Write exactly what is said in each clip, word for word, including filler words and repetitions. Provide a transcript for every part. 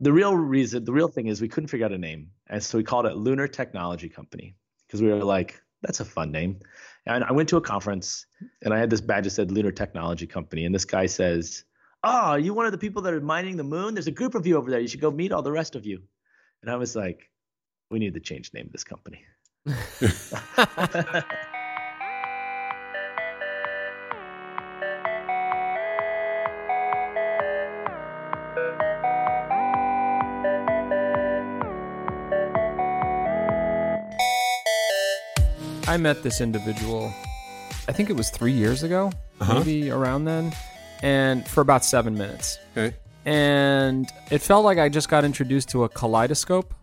the real reason, the real thing is we couldn't figure out a name. And so we called it Lunar Technology Company because we were like, that's a fun name. And I went to a conference and I had this badge that said Lunar Technology Company. And this guy says, oh, you one of the people that are mining the moon? There's a group of you over there. You should go meet all the rest of you. And I was like, we need to change the name of this company. I met this individual, I think it was three years ago, uh-huh. maybe around then, and for about seven minutes. Okay. And it felt like I just got introduced to a kaleidoscope.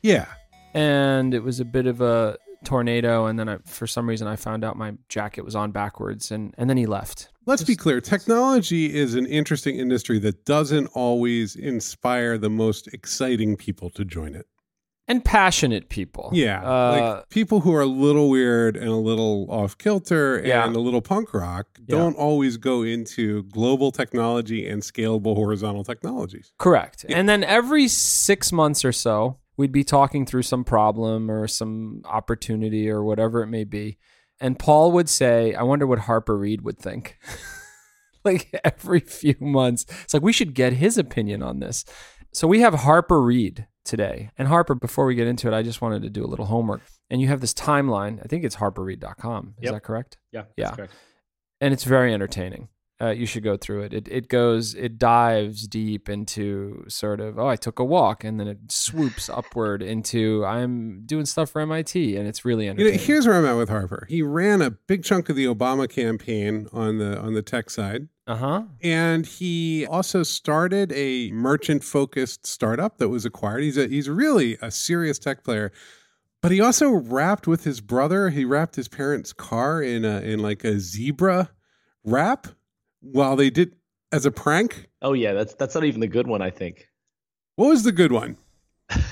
Yeah. And it was a bit of a tornado, and then I, for some reason I found out my jacket was on backwards, and, and then he left. Let's just be clear. Technology is an interesting industry that doesn't always inspire the most exciting people to join it. And passionate people. Yeah. Uh, like people who are a little weird and a little off kilter and yeah. a little punk rock don't yeah. always go into global technology and scalable horizontal technologies. Correct. Yeah. And then every six months or so, we'd be talking through some problem or some opportunity or whatever it may be. And Paul would say, I wonder what Harper Reed would think. Like every few months. It's like, we should get his opinion on this. So we have Harper Reed today. And Harper, before we get into it, I just wanted to do a little homework. And you have this timeline. I think it's harper reed dot com. Is yep. that correct? Yeah, yeah. That's correct. And it's very entertaining. Uh, you should go through it. It it goes, it dives deep into sort of, oh, I took a walk, and then it swoops upward into I'm doing stuff for M I T, and it's really entertaining. You know, here's where I'm at with Harper. He ran a big chunk of the Obama campaign on the on the tech side. Uh-huh. And he also started a merchant-focused startup that was acquired. He's a, he's really a serious tech player. But he also wrapped with his brother. He wrapped his parents' car in a, in like a zebra wrap while they did as a prank. Oh, yeah. That's that's not even the good one, I think. What was the good one?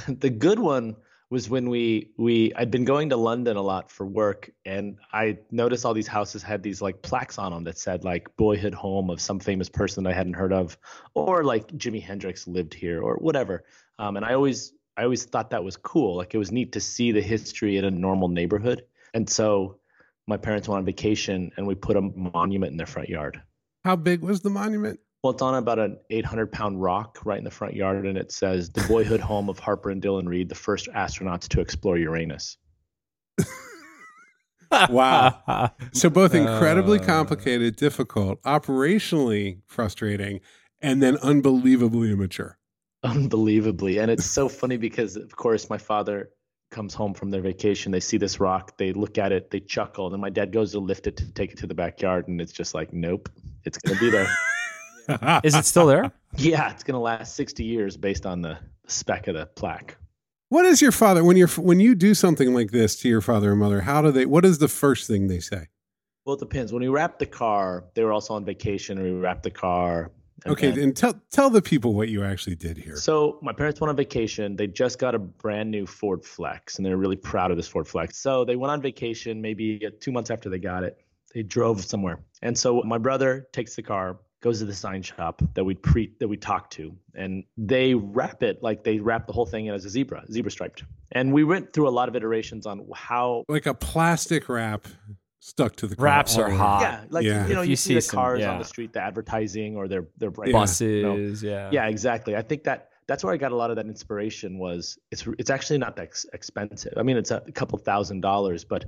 The good one was when we, we I'd been going to London a lot for work, and I noticed all these houses had these like plaques on them that said like boyhood home of some famous person I hadn't heard of, or like Jimi Hendrix lived here or whatever. Um, and I always I always thought that was cool. Like it was neat to see the history in a normal neighborhood. And so my parents went on vacation and we put a monument in their front yard. How big was the monument? Well, it's on about an eight hundred pound rock right in the front yard, and it says, the boyhood home of Harper and Dylan Reed, the first astronauts to explore Uranus. Wow. So both incredibly complicated, difficult, operationally frustrating, and then unbelievably immature. Unbelievably. And it's so funny because, of course, my father comes home from their vacation. They see this rock. They look at it. They chuckle. Then my dad goes to lift it to take it to the backyard, and it's just like, nope, it's going to be there. Is it still there? Yeah, it's going to last sixty years based on the spec of the plaque. What is your father, when you're when you do something like this to your father and mother, how do they, what is the first thing they say? Well, it depends. When we wrapped the car, they were also on vacation, and we wrapped the car. And okay, then, and tell tell the people what you actually did here. So my parents went on vacation. They just got a brand new Ford Flex, and they're really proud of this Ford Flex. So they went on vacation maybe two months after they got it. They drove somewhere. And so my brother takes the car, goes to the sign shop that we pre that we talked to, and they wrap it like they wrap the whole thing in as a zebra, zebra striped. And we went through a lot of iterations on how like a plastic wrap stuck to the car. Wraps are hot. Yeah, like yeah. you know, you, you see, see the cars some, yeah. on the street, the advertising or their their bright buses. You know? Yeah, yeah, exactly. I think that that's where I got a lot of that inspiration. Was it's it's actually not that ex- expensive. I mean, it's a couple thousand dollars, but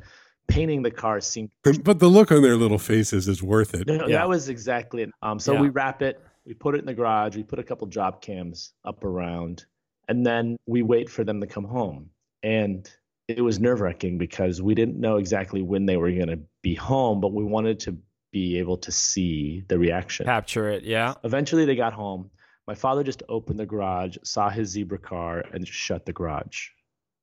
painting the car seemed... But the look on their little faces is worth it. No, no, yeah. That was exactly it. Um, so yeah. we wrap it. We put it in the garage. We put a couple job cams up around. And then we wait for them to come home. And it was nerve-wracking because we didn't know exactly when they were going to be home, but we wanted to be able to see the reaction. Capture it, yeah. Eventually, they got home. My father just opened the garage, saw his zebra car, and just shut the garage.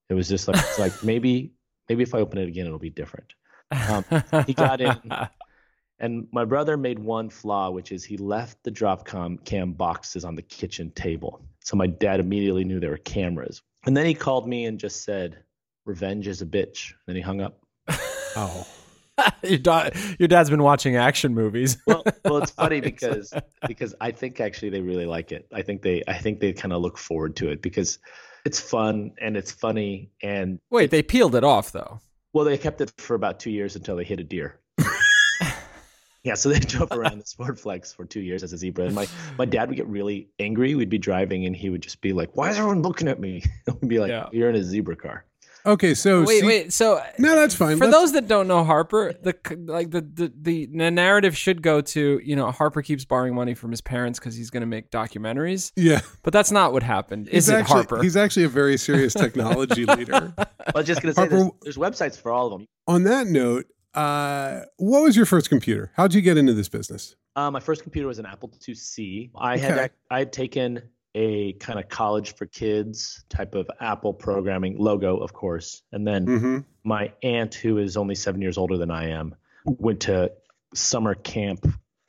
It was just like, it's like maybe... Maybe if I open it again, it'll be different. Um, he got in, and my brother made one flaw, which is he left the drop com, cam boxes on the kitchen table. So my dad immediately knew there were cameras. And then he called me and just said, revenge is a bitch. And then he hung up. Oh. your, da- your dad's been watching action movies. well, well, it's funny because because I think actually they really like it. I think they I think they kind of look forward to it because it's fun and it's funny. And wait, it, they peeled it off though. Well, they kept it for about two years until they hit a deer. Yeah, so they drove around the Sportflex for two years as a zebra. And my, my dad would get really angry. We'd be driving and he would just be like, why is everyone looking at me? We'd be like, yeah. You're in a zebra car. Okay, so wait, see, wait, so no, that's fine. For Let's... those that don't know Harper, the like the, the the narrative should go to, you know, Harper keeps borrowing money from his parents because he's going to make documentaries. Yeah, but that's not what happened. Is he's it actually, Harper? He's actually a very serious technology leader. Well, I was just going to say, Harper, there's, there's websites for all of them. On that note, uh, what was your first computer? How'd you get into this business? Uh, my first computer was an Apple IIc. I okay. had I had taken. a kind of college for kids type of Apple programming logo, of course. And then mm-hmm. my aunt, who is only seven years older than I am, went to summer camp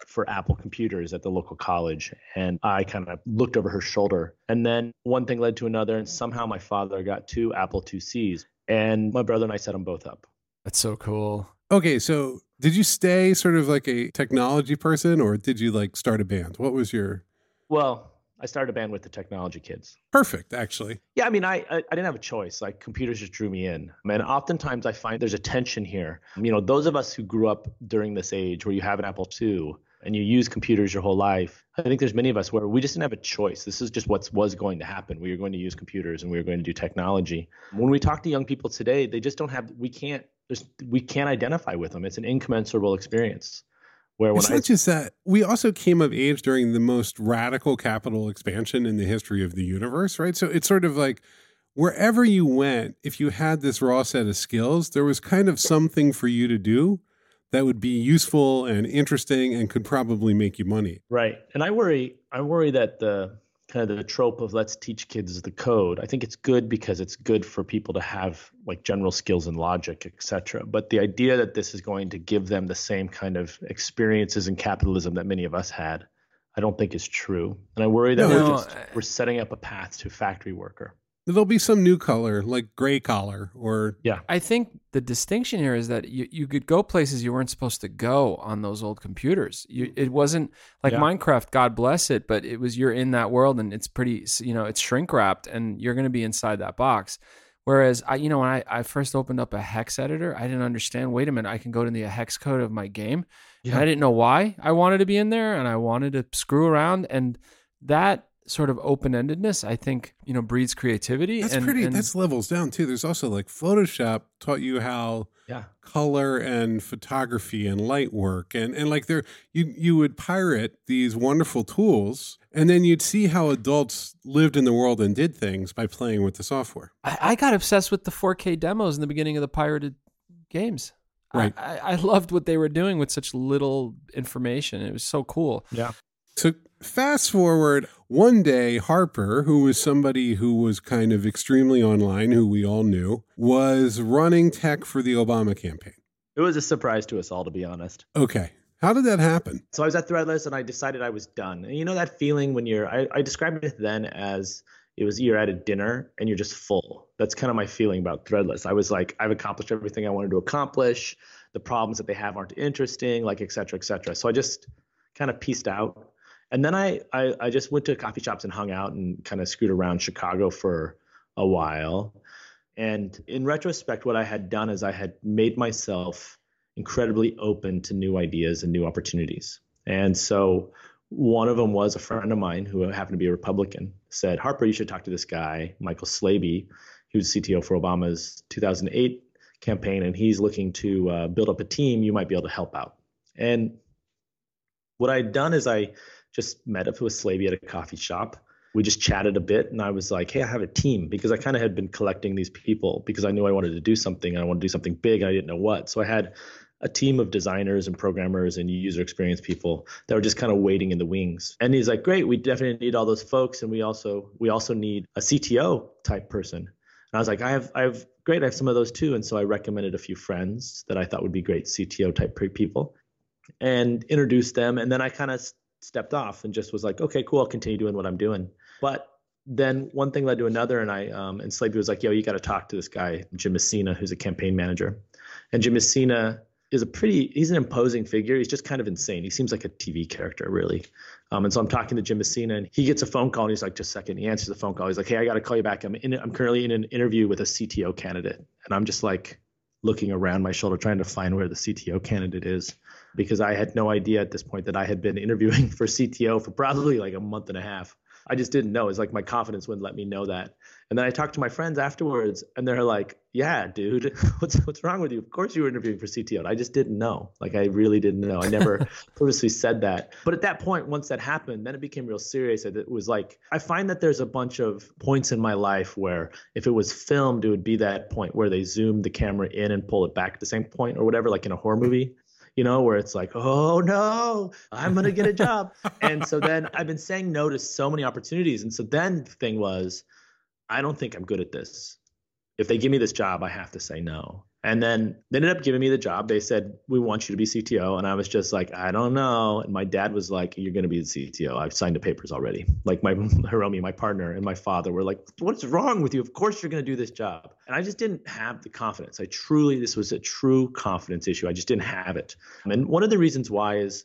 for Apple computers at the local college. And I kind of looked over her shoulder. And then one thing led to another. And somehow my father got two Apple IIcs. And my brother and I set them both up. That's so cool. Okay, so did you stay sort of like a technology person or did you like start a band? What was your... Well... I started a band with the technology kids. Perfect, actually. Yeah, I mean, I, I I didn't have a choice. Like, computers just drew me in. And oftentimes I find there's a tension here. You know, those of us who grew up during this age where you have an Apple two and you use computers your whole life, I think there's many of us where we just didn't have a choice. This is just what was going to happen. We were going to use computers and we were going to do technology. When we talk to young people today, they just don't have, we can't, we can't identify with them. It's an incommensurable experience. Where it's not I, just that. We also came of age during the most radical capital expansion in the history of the universe, right? So it's sort of like wherever you went, if you had this raw set of skills, there was kind of something for you to do that would be useful and interesting and could probably make you money. Right. And I worry, I worry that the kind of the trope of let's teach kids the code, I think it's good because it's good for people to have like general skills and logic, et cetera. But the idea that this is going to give them the same kind of experiences in capitalism that many of us had, I don't think is true. And I worry that no, we're, just, we're setting up a path to factory worker. There'll be some new color, like gray collar or... Yeah. I think the distinction here is that you, you could go places you weren't supposed to go on those old computers. You, it wasn't like yeah. Minecraft, God bless it, but it was you're in that world and it's pretty, you know, it's shrink wrapped and you're going to be inside that box. Whereas, I, you know, when I, I first opened up a hex editor, I didn't understand, wait a minute, I can go to the hex code of my game. Yeah. And I didn't know why I wanted to be in there and I wanted to screw around and that... sort of open-endedness, I think, you know, breeds creativity. That's and, pretty, and that's levels down too. There's also like Photoshop taught you how yeah. color and photography and light work. And, and like there, you, you would pirate these wonderful tools and then you'd see how adults lived in the world and did things by playing with the software. I, I got obsessed with the four K demos in the beginning of the pirated games. Right. I, I loved what they were doing with such little information. It was so cool. Yeah. So fast forward, one day Harper, who was somebody who was kind of extremely online, who we all knew, was running tech for the Obama campaign. It was a surprise to us all, to be honest. Okay. How did that happen? So I was at Threadless and I decided I was done. And you know that feeling when you're, I, I described it then as it was you're at a dinner and you're just full. That's kind of my feeling about Threadless. I was like, I've accomplished everything I wanted to accomplish. The problems that they have aren't interesting, like et cetera, et cetera. So I just kind of pieced out. And then I, I, I just went to coffee shops and hung out and kind of screwed around Chicago for a while. And in retrospect, what I had done is I had made myself incredibly open to new ideas and new opportunities. And so one of them was a friend of mine who happened to be a Republican said, Harper, you should talk to this guy, Michael Slaby, who's C T O for Obama's two thousand eight campaign, and he's looking to uh, build up a team. You might be able to help out. And what I had done is I... just met up with Slaby at a coffee shop. We just chatted a bit and I was like, hey, I have a team because I kind of had been collecting these people because I knew I wanted to do something and I wanted to do something big and I didn't know what. So I had a team of designers and programmers and user experience people that were just kind of waiting in the wings. And he's like, great, we definitely need all those folks. And we also we also need a C T O type person. And I was like, I have, I have great, I have some of those too. And so I recommended a few friends that I thought would be great C T O type people and introduced them. And then I kind of stepped off and just was like, okay, cool. I'll continue doing what I'm doing. But then one thing led to another. And I, um, and Slaby was like, yo, you got to talk to this guy, Jim Messina, who's a campaign manager. And Jim Messina is a pretty, he's an imposing figure. He's just kind of insane. He seems like a T V character, really. Um, and so I'm talking to Jim Messina, and he gets a phone call, and he's like, just a second. He answers the phone call. He's like, hey, I got to call you back. I'm in, I'm currently in an interview with a C T O candidate. And I'm just like looking around my shoulder, trying to find where the C T O candidate is, because I had no idea at this point that I had been interviewing for C T O for probably like a month and a half. I just didn't know. It's like my confidence wouldn't let me know that. And then I talked to my friends afterwards, and they're like, yeah, dude, what's what's wrong with you? Of course you were interviewing for C T O. And I just didn't know. Like, I really didn't know. I never purposely said that. But at that point, once that happened, then it became real serious. It was like, I find that there's a bunch of points in my life where if it was filmed, it would be that point where they zoom the camera in and pull it back at the same point or whatever, like in a horror movie. You know, where it's like, oh no, I'm going to get a job. And so then I've been saying no to so many opportunities. And so then the thing was, I don't think I'm good at this. If they give me this job, I have to say no. And then they ended up giving me the job. They said, we want you to be C T O. And I was just like, I don't know. And my dad was like, you're going to be the C T O. I've signed the papers already. Like my Hiromi, my partner, and my father were like, what's wrong with you? Of course you're going to do this job. And I just didn't have the confidence. I truly, this was a true confidence issue. I just didn't have it. And one of the reasons why is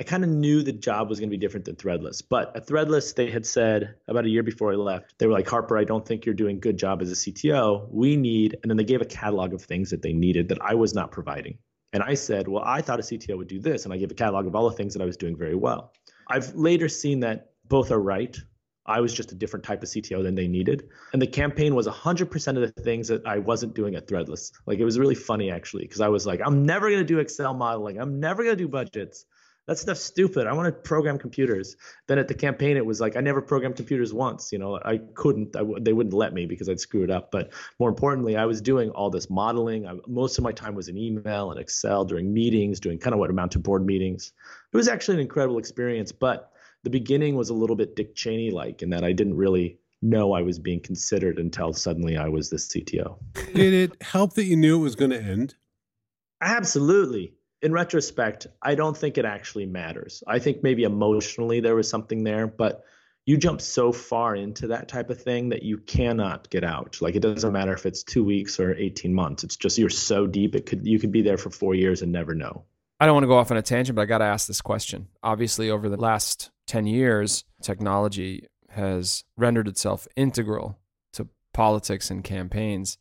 I kind of knew the job was going to be different than Threadless. But at Threadless, they had said about a year before I left, they were like, Harper, I don't think you're doing a good job as a C T O. We need, and then they gave a catalog of things that they needed that I was not providing. And I said, well, I thought a C T O would do this. And I gave a catalog of all the things that I was doing very well. I've later seen that both are right. I was just a different type of C T O than they needed. And the campaign was one hundred percent of the things that I wasn't doing at Threadless. Like, it was really funny, actually, because I was like, I'm never going to do Excel modeling. I'm never going to do budgets. That stuff's stupid. I want to program computers. Then at the campaign, it was like, I never programmed computers once. You know, I couldn't. I w- they wouldn't let me because I'd screw it up. But more importantly, I was doing all this modeling. I, most of my time was in email and Excel during meetings, doing kind of what amount to board meetings. It was actually an incredible experience. But the beginning was a little bit Dick Cheney-like in that I didn't really know I was being considered until suddenly I was this C T O. Did it help that you knew it was going to end? Absolutely. In retrospect, I don't think it actually matters. I think maybe emotionally there was something there, but you jump so far into that type of thing that you cannot get out. Like, it doesn't matter if it's two weeks or eighteen months. It's just, you're so deep. It could, you could be there for four years and never know. I don't want to go off on a tangent, but I got to ask this question. Obviously, over the last ten years, technology has rendered itself integral to politics and campaigns.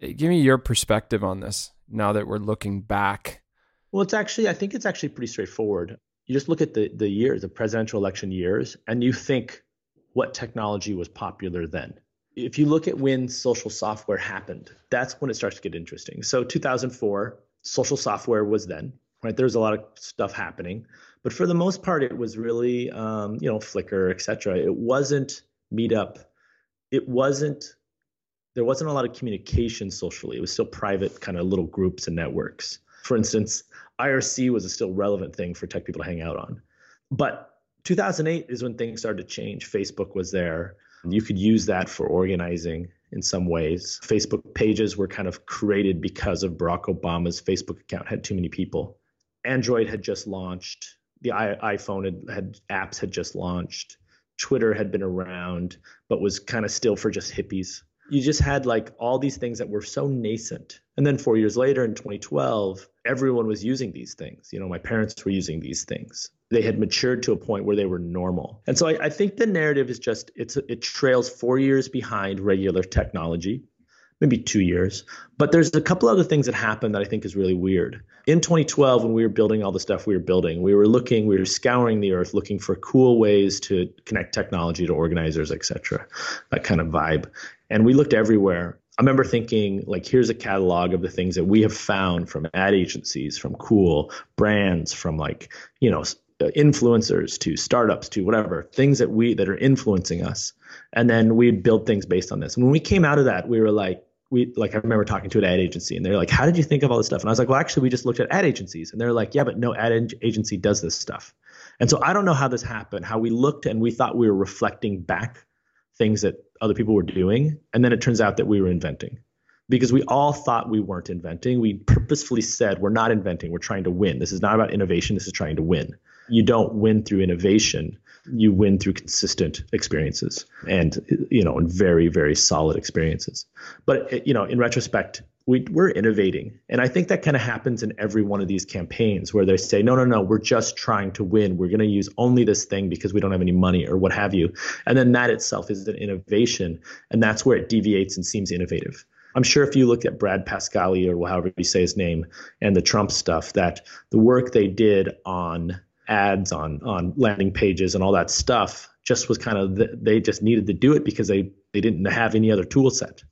Give me your perspective on this now that we're looking back. Well, it's actually, I think it's actually pretty straightforward. You just look at the the years, the presidential election years, and you think what technology was popular then. If you look at when social software happened, that's when it starts to get interesting. So two thousand four, social software was then, right? There was a lot of stuff happening, but for the most part, it was really, um, you know, Flickr, et cetera. It wasn't Meetup. It wasn't, there wasn't a lot of communication socially. It was still private kind of little groups and networks. For instance, I R C was a still relevant thing for tech people to hang out on. But two thousand eight is when things started to change. Facebook was there. You could use that for organizing in some ways. Facebook pages were kind of created because of Barack Obama's Facebook account had too many people. Android had just launched. The iPhone had, had apps had just launched. Twitter had been around, but was kind of still for just hippies. You just had like all these things that were so nascent. And then four years later in twenty twelve, everyone was using these things. You know, my parents were using these things. They had matured to a point where they were normal. And so I, I think the narrative is just, it's it trails four years behind regular technology, maybe two years. But there's a couple other things that happened that I think is really weird. In twenty twelve, when we were building all the stuff we were building, we were looking, we were scouring the earth, looking for cool ways to connect technology to organizers, et cetera, that kind of vibe. And we looked everywhere. I remember thinking, like, here's a catalog of the things that we have found from ad agencies, from cool brands, from like, you know, influencers to startups to whatever, things that we that are influencing us. And then we build things based on this. And when we came out of that, we were like, we like I remember talking to an ad agency and they're like, how did you think of all this stuff? And I was like, well, actually, we just looked at ad agencies. And they're like, yeah, but no ad agency does this stuff. And so I don't know how this happened, how we looked and we thought we were reflecting back things that other people were doing. And then it turns out that we were inventing because we all thought we weren't inventing. We purposefully said, we're not inventing. We're trying to win. This is not about innovation. This is trying to win. You don't win through innovation. You win through consistent experiences and, you know, and very, very solid experiences. But, you know, in retrospect, we, we're innovating. And I think that kind of happens in every one of these campaigns where they say, no, no, no, we're just trying to win. We're going to use only this thing because we don't have any money or what have you. And then that itself is an innovation. And that's where it deviates and seems innovative. I'm sure if you look at Brad Parscale or however you say his name and the Trump stuff, that the work they did on ads, on on landing pages and all that stuff just was kind of the, they just needed to do it because they, they didn't have any other tool set.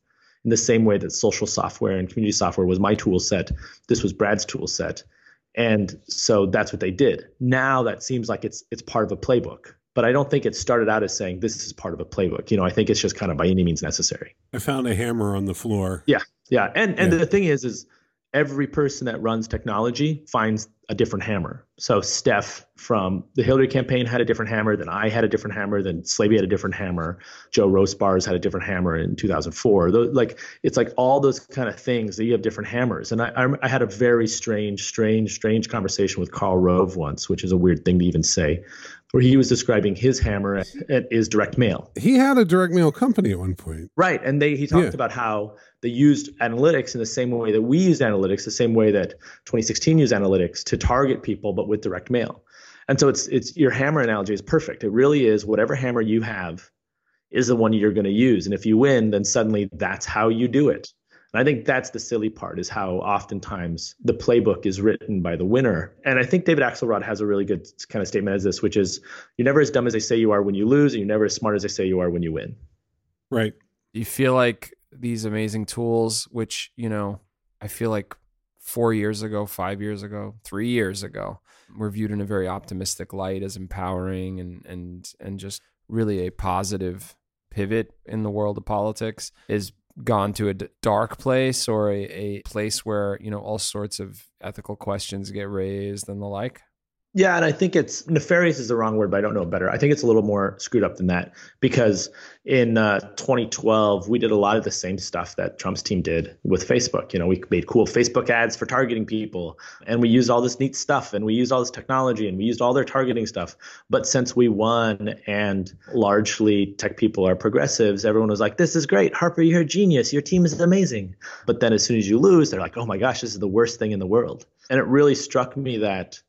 In the same way that social software and community software was my tool set, this was Brad's tool set. And so that's what they did. Now that seems like it's it's part of a playbook. But I don't think it started out as saying this is part of a playbook. You know, I think it's just kind of by any means necessary. I found a hammer on the floor. Yeah. Yeah. And and yeah. the thing is, is every person that runs technology finds a different hammer. So Steph from the Hillary campaign had a different hammer, then I had a different hammer, then Slaby had a different hammer, Joe Rosebars had a different hammer in two thousand four. Those, like, it's like all those kind of things that you have different hammers. And I, I, I had a very strange, strange, strange conversation with Karl Rove once, which is a weird thing to even say, where he was describing his hammer at, at is direct mail. He had a direct mail company at one point. Right. And they he talked yeah. about how they used analytics in the same way that we used analytics, the same way that twenty sixteen used analytics to target people, but with direct mail. And so it's it's your hammer analogy is perfect. It really is whatever hammer you have is the one you're going to use. And if you win, then suddenly that's how you do it. And I think that's the silly part is how oftentimes the playbook is written by the winner. And I think David Axelrod has a really good kind of statement as this, which is you're never as dumb as they say you are when you lose, and you're never as smart as they say you are when you win. Right. You feel like these amazing tools, which, you know, I feel like four years ago, five years ago, three years ago, were viewed in a very optimistic light as empowering and and and just really a positive pivot in the world of politics is gone to a dark place or a, a place where, you know, all sorts of ethical questions get raised and the like. Yeah. And I think it's nefarious is the wrong word, but I don't know better. I think it's a little more screwed up than that, because in uh, twenty twelve, we did a lot of the same stuff that Trump's team did with Facebook. You know, we made cool Facebook ads for targeting people, and we used all this neat stuff, and we used all this technology, and we used all their targeting stuff. But since we won and largely tech people are progressives, everyone was like, this is great. Harper, you're a genius. Your team is amazing. But then as soon as you lose, they're like, oh my gosh, this is the worst thing in the world. And it really struck me that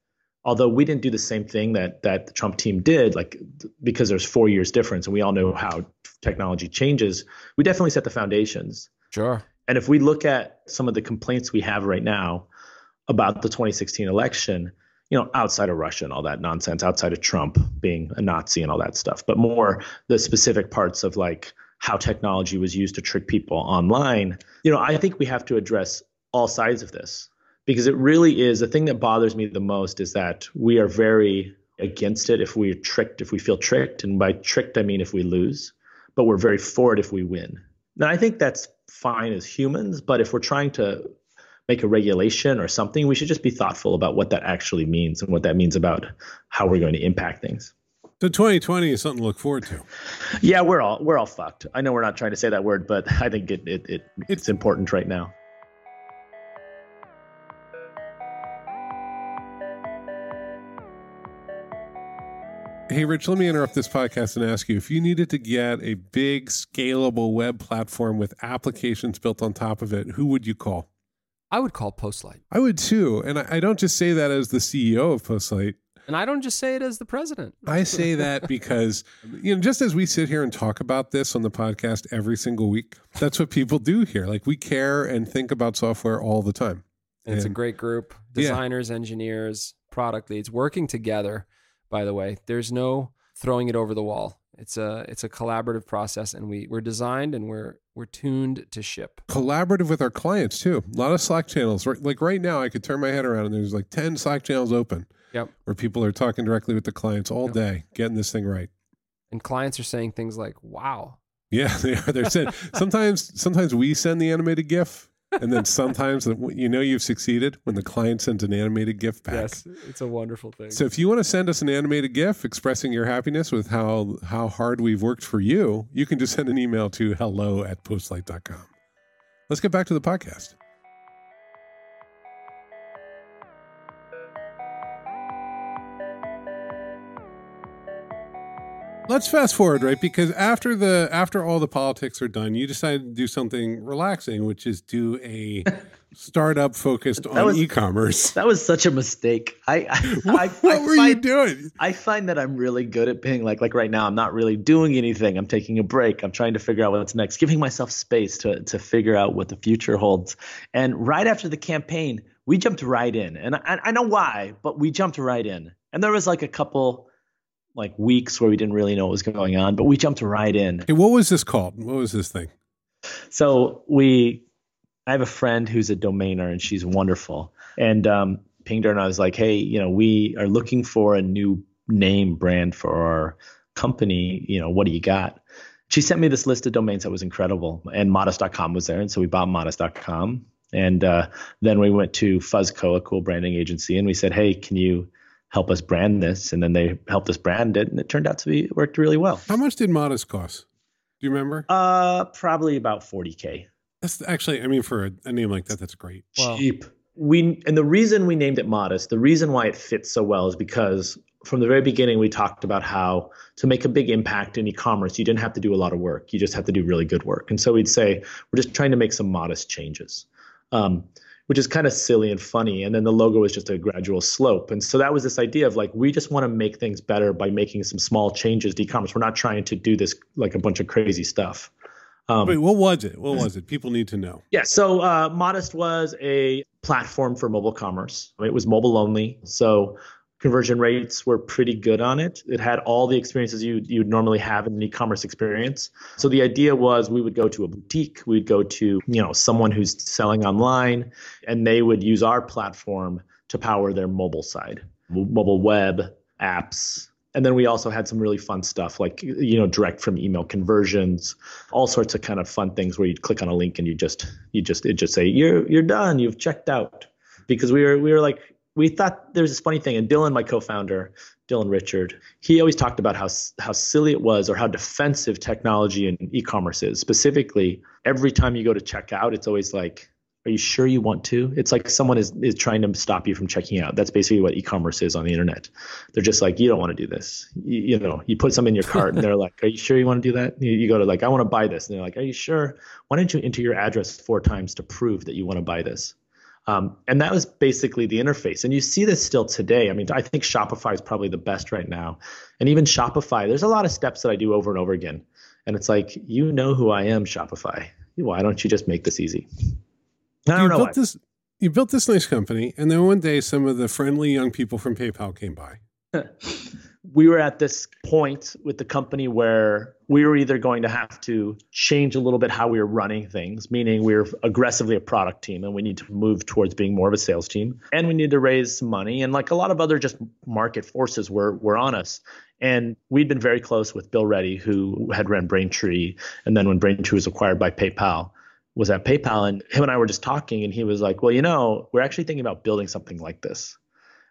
although we didn't do the same thing that that the Trump team did, like because there's four years difference and we all know how technology changes, we definitely set the foundations. Sure. And if we look at some of the complaints we have right now about the twenty sixteen election, you know, outside of Russia and all that nonsense, outside of Trump being a Nazi and all that stuff, but more the specific parts of like how technology was used to trick people online, you know, I think we have to address all sides of this. Because it really is, the thing that bothers me the most is that we are very against it if we're tricked, if we feel tricked. And by tricked, I mean if we lose. But we're very for it if we win. Now, I think that's fine as humans. But if we're trying to make a regulation or something, we should just be thoughtful about what that actually means and what that means about how we're going to impact things. So twenty twenty is something to look forward to. Yeah, we're all we're all fucked. I know we're not trying to say that word, but I think it, it, it it's important right now. Hey, Rich, let me interrupt this podcast and ask you, if you needed to get a big, scalable web platform with applications built on top of it, who would you call? I would call Postlight. I would too. And I don't just say that as the C E O of Postlight. And I don't just say it as the president. I say that because, you know, just as we sit here and talk about this on the podcast every single week, that's what people do here. Like, we care and think about software all the time. And it's and, a great group. Designers, yeah. engineers, product leads, working together. By the way, there's no throwing it over the wall. It's a it's a collaborative process, and we we're designed and we're we're tuned to ship. Collaborative with our clients too. A lot of Slack channels. Like right now, I could turn my head around and there's like ten Slack channels open. Yep. Where people are talking directly with the clients all yep. day, getting this thing right. And clients are saying things like, "Wow." Yeah, they are. They're saying sometimes sometimes we send the animated GIF. And then sometimes, you know, you've succeeded when the client sends an animated GIF back. Yes, it's a wonderful thing. So if you want to send us an animated GIF expressing your happiness with how, how hard we've worked for you, you can just send an email to hello at postlight dot com. Let's get back to the podcast. Let's fast forward, right? Because after the after all the politics are done, you decided to do something relaxing, which is do a startup focused on was, e-commerce. That was such a mistake. I, I What, I, what I were find, you doing? I find that I'm really good at being like, like right now, I'm not really doing anything. I'm taking a break. I'm trying to figure out what's next, giving myself space to to figure out what the future holds. And right after the campaign, we jumped right in. And I, I know why, but we jumped right in. And there was like a couple like weeks where we didn't really know what was going on, but we jumped right in. Hey, what was this called? What was this thing? So we, I have a friend who's a domainer and she's wonderful. And um, pinged her and I was like, hey, you know, we are looking for a new name brand for our company. You know, what do you got? She sent me this list of domains that was incredible. And modest dot com was there. And so we bought modest dot com. And uh, then we went to Fuzzco, a cool branding agency. And we said, hey, can you help us brand this? And then they helped us brand it, and it turned out to be it worked really well. How much did Modest cost? Do you remember? Uh, probably about forty K. That's actually, I mean, for a, a name like that, that's great. Cheap. Wow. We and the reason we named it Modest, the reason why it fits so well is because from the very beginning we talked about how to make a big impact in e-commerce, you didn't have to do a lot of work. You just have to do really good work. And so we'd say we're just trying to make some modest changes. Um, which is kind of silly and funny. And then the logo is just a gradual slope. And so that was this idea of like, we just want to make things better by making some small changes to e-commerce. We're not trying to do this like a bunch of crazy stuff. Um, Wait, what was it? What was it? People need to know. Yeah. So uh, Modest was a platform for mobile commerce. It was mobile only. So conversion rates were pretty good on it. It had all the experiences you you'd normally have in an e-commerce experience. So the idea was we would go to a boutique, we'd go to, you know, someone who's selling online, and they would use our platform to power their mobile side, mobile web apps. And then we also had some really fun stuff like, you know, direct from email conversions, all sorts of kind of fun things where you'd click on a link and you just you just it just say you're you're done, you've checked out, because we were we were like. We thought there's this funny thing, and Dylan, my co-founder, Dylan Richard, he always talked about how how silly it was or how defensive technology and e-commerce is. Specifically, every time you go to check out, it's always like, are you sure you want to? It's like someone is, is trying to stop you from checking out. That's basically what e-commerce is on the internet. They're just like, you don't want to do this. You, you know, you put something in your cart and they're like, are you sure you want to do that? You, you go to like, I want to buy this. And they're like, are you sure? Why don't you enter your address four times to prove that you want to buy this? Um, and that was basically the interface. And you see this still today. I mean, I think Shopify is probably the best right now. And even Shopify, there's a lot of steps that I do over and over again. And it's like, you know who I am, Shopify. Why don't you just make this easy? I don't you know. Built this, you built this nice company. And then one day, some of the friendly young people from PayPal came by. We were at this point with the company where we were either going to have to change a little bit how we were running things, meaning we were aggressively a product team and we need to move towards being more of a sales team, and we need to raise some money, and like a lot of other just market forces were were on us. And we'd been very close with Bill Reddy, who had run Braintree, and then when Braintree was acquired by PayPal, was at PayPal, and him and I were just talking, and he was like, well, you know, we're actually thinking about building something like this.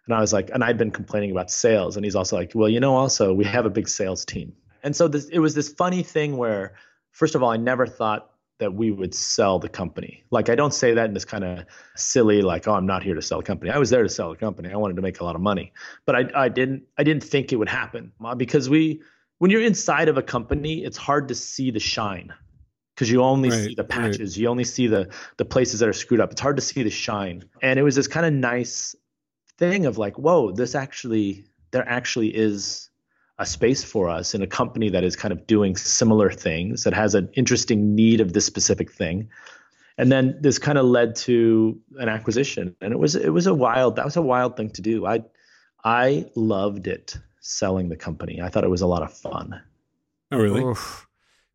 And I was like, and I've been complaining about sales. And he's also like, well, you know, also we have a big sales team. And so this, it was this funny thing where, first of all, I never thought that we would sell the company. Like, I don't say that in this kind of silly, like, oh, I'm not here to sell the company. I was there to sell the company. I wanted to make a lot of money, but I, I didn't, I didn't think it would happen, because we, when you're inside of a company, it's hard to see the shine, because you only right, see the patches. Right. You only see the, the places that are screwed up. It's hard to see the shine. And it was this kind of nice thing of like, whoa, this actually, there actually is a space for us in a company that is kind of doing similar things, that has an interesting need of this specific thing. And then this kind of led to an acquisition. And it was, it was a wild, that was a wild thing to do. I, I loved it, selling the company. I thought it was a lot of fun. Oh, really? Oof.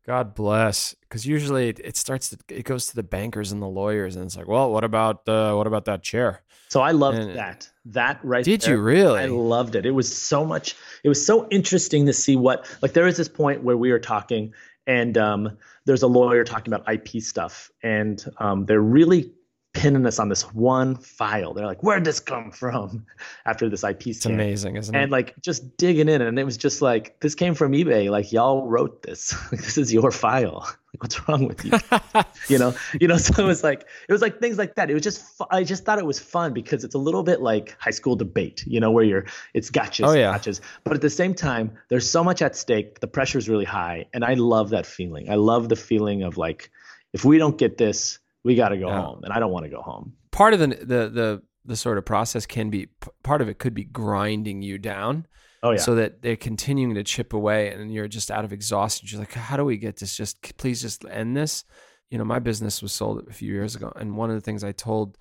God bless. Because usually it starts to, it goes to the bankers and the lawyers, and it's like, well, what about uh, what about that chair? So I loved and that. That right did there. Did you really? I loved it. It was so much. It was so interesting to see what, like, there was this point where we were talking, and um, there's a lawyer talking about I P stuff, and um, they're really pinning us on this one file. They're like, where'd this come from? After this I P scam. It's amazing, isn't it? And like just digging in, and it was just like, this came from eBay. Like, y'all wrote this. Like, this is your file. what's wrong with you? you know, you know, so it was like, it was like things like that. It was just, fu- I just thought it was fun because it's a little bit like high school debate, you know, where you're, it's gotchas, oh, yeah. gotchas. But at the same time, there's so much at stake. The pressure is really high. And I love that feeling. I love the feeling of like, if we don't get this, we got to go yeah. home. And I don't want to go home. Part of the, the, the, the sort of process can be, part of it could be grinding you down. Oh, yeah. So that they're continuing to chip away and you're just out of exhaustion. You're like, how do we get this? Just please just end this. You know, my business was sold a few years ago. And one of the things I told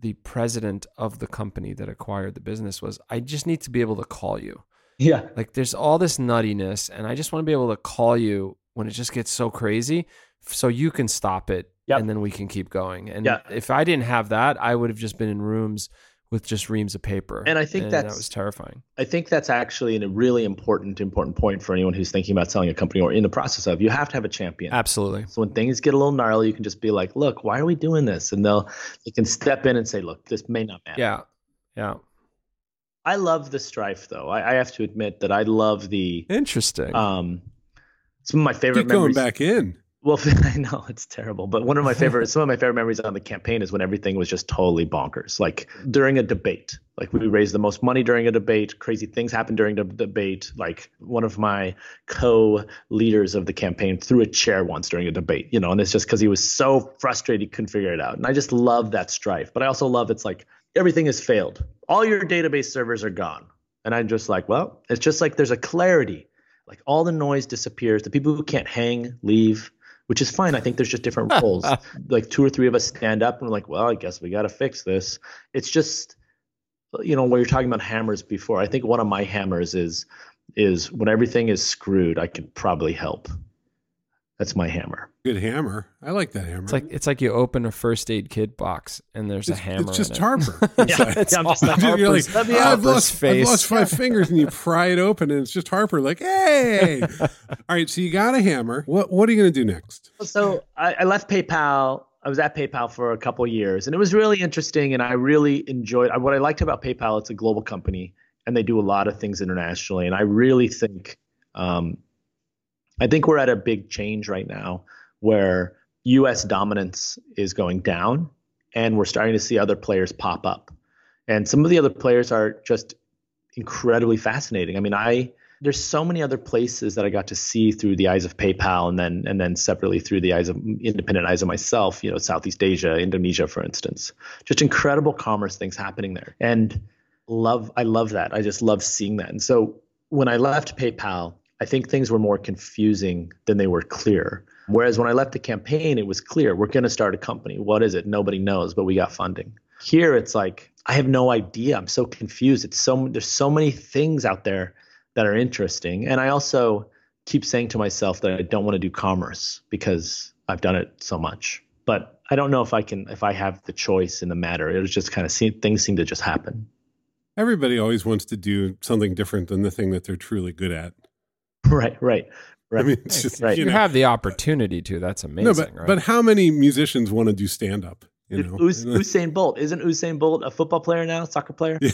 the president of the company that acquired the business was, I just need to be able to call you. Yeah. Like there's all this nuttiness and I just want to be able to call you when it just gets so crazy so you can stop it yep. and then we can keep going. And yeah. if I didn't have that, I would have just been in rooms with just reams of paper. And I think and that's, that was terrifying. I think that's actually a really important, important point for anyone who's thinking about selling a company or in the process of, you have to have a champion. Absolutely. So when things get a little gnarly, you can just be like, look, why are we doing this? And they'll, they can step in and say, look, this may not matter. Yeah. Yeah. I love the strife though. I, I have to admit that I love the interesting. Um, some of my favorite Keep memories. Going back in. Well, I know it's terrible, but one of my favorite, some of my favorite memories on the campaign is when everything was just totally bonkers. Like during a debate, like we raised the most money during a debate, crazy things happened during the debate. Like one of my co-leaders of the campaign threw a chair once during a debate, you know, and it's just because he was so frustrated he couldn't figure it out. And I just love that strife, but I also love it's like everything has failed. All your database servers are gone. And I'm just like, well, it's just like there's a clarity, like all the noise disappears. The people who can't hang leave. Which is fine. I think there's just different roles. Like two or three of us stand up and we're like, well, I guess we got to fix this. It's just, you know, when you're talking about hammers before, I think one of my hammers is, is when everything is screwed, I could probably help. That's my hammer. Good hammer. I like that hammer. It's like it's like you open a first aid kit box and there's it's, a hammer. It's just in it. Harper. It's yeah, like, it's I'm just like, I've lost, I've lost five fingers and you pry it open and it's just Harper. Like, hey, all right. So you got a hammer. What what are you going to do next? So I, I left PayPal. I was at PayPal for a couple of years and it was really interesting and I really enjoyed it. What I liked about PayPal. It's a global company and they do a lot of things internationally and I really think. Um, I think we're at a big change right now where U S dominance is going down and we're starting to see other players pop up. And some of the other players are just incredibly fascinating. I mean, I there's so many other places that I got to see through the eyes of PayPal and then and then separately through the eyes of independent eyes of myself, you know, Southeast Asia, Indonesia, for instance. Just incredible commerce things happening there. And love I love that. I just love seeing that. And so when I left PayPal, I think things were more confusing than they were clear. Whereas when I left the campaign, it was clear. We're going to start a company. What is it? Nobody knows, but we got funding. Here, it's like, I have no idea. I'm so confused. It's so there's so many things out there that are interesting. And I also keep saying to myself that I don't want to do commerce because I've done it so much. But I don't know if I can, if I have the choice in the matter. It was just kind of seem, things seem to just happen. Everybody always wants to do something different than the thing that they're truly good at. Right, right, right. I mean, it's just, right. You, you know, have the opportunity to. That's amazing. No, but, right? But how many musicians want to do stand up? You know, Us- Usain Bolt isn't Usain Bolt a football player now, soccer player? Yeah.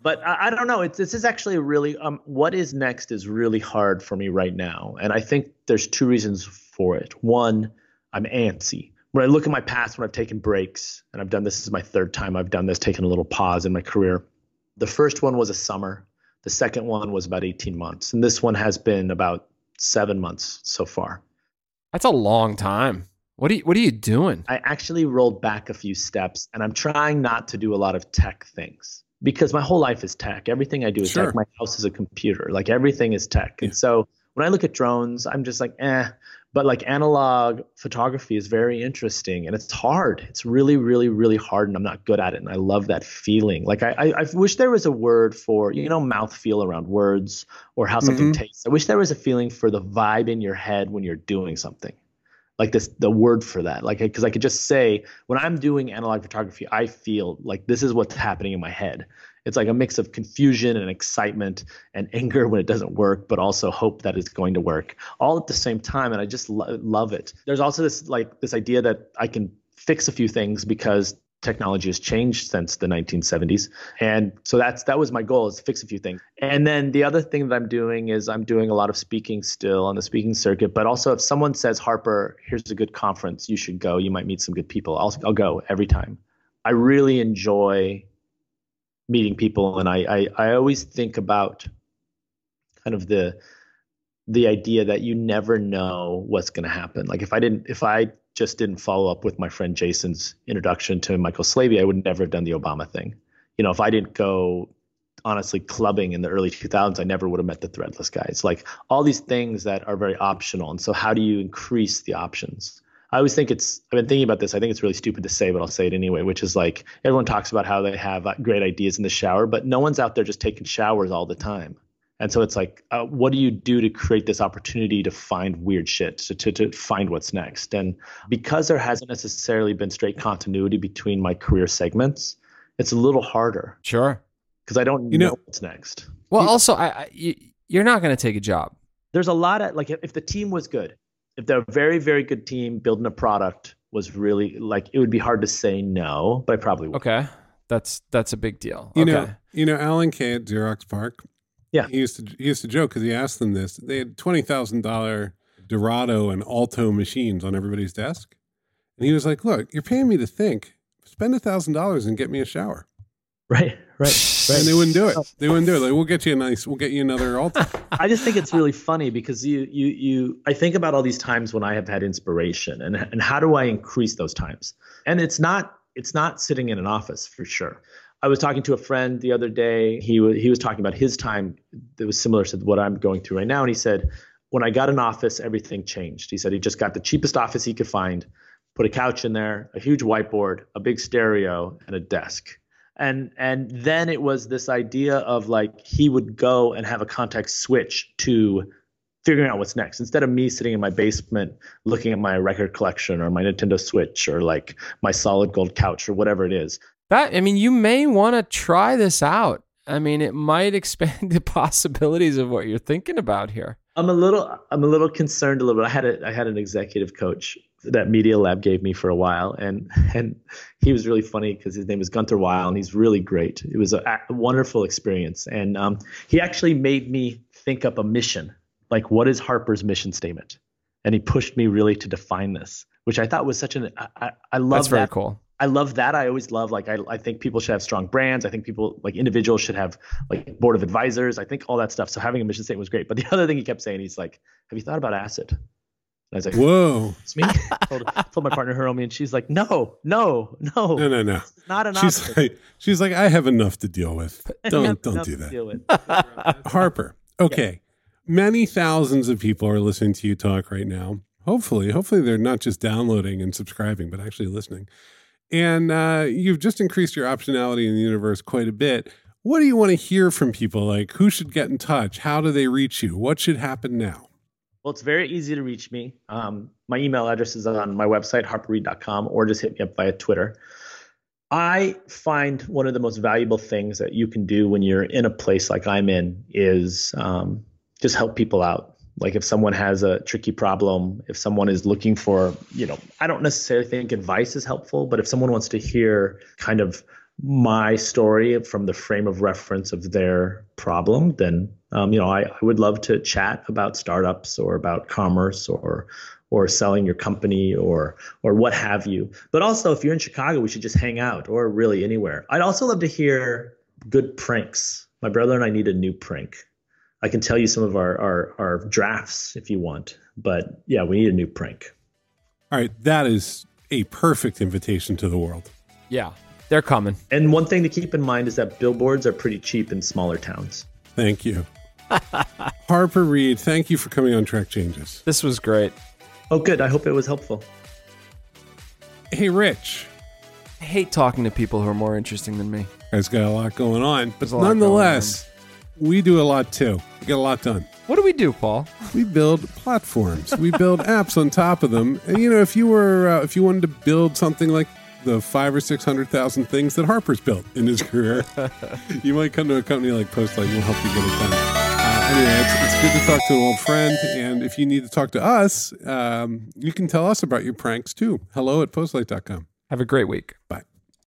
But I, I don't know. It's this is actually really um. What is next is really hard for me right now, and I think there's two reasons for it. One, I'm antsy. When I look at my past, when I've taken breaks, and I've done this, this is my third time I've done this, taking a little pause in my career. The first one was a summer. The second one was about eighteen months. And this one has been about seven months so far. That's a long time. What are you, what are you doing? I actually rolled back a few steps and I'm trying not to do a lot of tech things because my whole life is tech. Everything I do is sure. tech. My house is a computer. Like everything is tech. Yeah. And so when I look at drones, I'm just like, eh. But like analog photography is very interesting and it's hard. It's really, really, really hard and I'm not good at it. And I love that feeling. Like I, I, I wish there was a word for, you know, mouthfeel around words or how something mm-hmm. tastes. I wish there was a feeling for the vibe in your head when you're doing something. Like this, the word for that. Like, because I could just say, when I'm doing analog photography, I feel like this is what's happening in my head. It's like a mix of confusion and excitement and anger when it doesn't work, but also hope that it's going to work all at the same time. And I just lo- love it. There's also this like this idea that I can fix a few things because technology has changed since the nineteen seventies. And so that's that was my goal, is to fix a few things. And then the other thing that I'm doing is I'm doing a lot of speaking still on the speaking circuit. But also, if someone says, Harper, here's a good conference, you should go. You might meet some good people. I'll I'll go every time. I really enjoy meeting people. And I I, I always think about kind of the the idea that you never know what's going to happen. Like if I didn't, if I just didn't follow up with my friend Jason's introduction to Michael Slaby, I would never have done the Obama thing. You know, if I didn't go, honestly, clubbing in the early two thousands, I never would have met the Threadless guys. Like all these things that are very optional. And so how do you increase the options? I always think it's, I've been thinking about this. I think it's really stupid to say, but I'll say it anyway, which is like, everyone talks about how they have great ideas in the shower, but no one's out there just taking showers all the time. And so it's like, uh, what do you do to create this opportunity to find weird shit, to, to to find what's next? And because there hasn't necessarily been straight continuity between my career segments, it's a little harder. Sure. Because I don't you know, know what's next. Well, you, also, I, I you, you're not going to take a job. There's a lot of, like, if, if the team was good, if they're a very, very good team building a product was really, like, it would be hard to say no, but I probably would. Okay. That's, that's a big deal. You okay. know, you know, Alan Kay at Xerox Park. Yeah, he used to he used to joke because he asked them this. They had twenty thousand dollar Dorado and Alto machines on everybody's desk, and he was like, "Look, you're paying me to think. Spend a thousand dollars and get me a shower." Right, right, right. And they wouldn't do it. They wouldn't do it. Like, we'll get you a nice. We'll get you another Alto. I just think it's really funny because you you you. I think about all these times when I have had inspiration, and and how do I increase those times? And it's not it's not sitting in an office for sure. I was talking to a friend the other day. He, w- he was talking about his time that was similar to what I'm going through right now. And he said, when I got an office, everything changed. He said he just got the cheapest office he could find, put a couch in there, a huge whiteboard, a big stereo, and a desk. And and then it was this idea of like he would go and have a context switch to figuring out what's next. Instead of me sitting in my basement looking at my record collection or my Nintendo Switch or like my solid gold couch or whatever it is. That, I mean, you may want to try this out. I mean, it might expand the possibilities of what you're thinking about here. I'm a little, I'm a little concerned a little bit. I had a, I had an executive coach that Media Lab gave me for a while, and and he was really funny because his name was Gunther Weil, and he's really great. It was a, a wonderful experience, and um, he actually made me think up a mission, like what is Harper's mission statement, and he pushed me really to define this, which I thought was such an, I, I, I love that. That's very cool. I love that. I always love, like, I, I think people should have strong brands. I think people, like, individuals should have, like, board of advisors. I think all that stuff. So having a mission statement was great. But the other thing he kept saying, he's like, have you thought about acid? And I was like, whoa. It's me. I told, told my partner Hiromi, and she's like, no, no, no. No, no, no. Not an she's option. Like, she's like, I have enough to deal with. Don't, don't do that. Harper, okay. Yeah. Many thousands of people are listening to you talk right now. Hopefully, hopefully they're not just downloading and subscribing, but actually listening. And uh, you've just increased your optionality in the universe quite a bit. What do you want to hear from people? Like, who should get in touch? How do they reach you? What should happen now? Well, it's very easy to reach me. Um, my email address is on my website, harper reed dot com, or just hit me up via Twitter. I find one of the most valuable things that you can do when you're in a place like I'm in is um, just help people out. Like if someone has a tricky problem, if someone is looking for, you know, I don't necessarily think advice is helpful, but if someone wants to hear kind of my story from the frame of reference of their problem, then, um, you know, I, I would love to chat about startups or about commerce or or selling your company or or what have you. But also, if you're in Chicago, we should just hang out, or really anywhere. I'd also love to hear good pranks. My brother and I need a new prank. I can tell you some of our, our, our drafts if you want, but yeah, we need a new prank. All right. That is a perfect invitation to the world. Yeah, they're coming. And one thing to keep in mind is that billboards are pretty cheap in smaller towns. Thank you. Harper Reed, thank you for coming on Track Changes. This was great. Oh, good. I hope it was helpful. Hey, Rich. I hate talking to people who are more interesting than me. Guys got a lot going on, but nonetheless, we do a lot too. We get a lot done. What do we do, Paul? We build platforms. We build apps on top of them. And you know, if you were, uh, if you wanted to build something like the five or six hundred thousand things that Harper's built in his career, you might come to a company like Postlight. We'll help you get it done. Uh, anyway, it's, it's good to talk to an old friend. And if you need to talk to us, um, you can tell us about your pranks too. Hello at postlight dot com. Have a great week. Bye.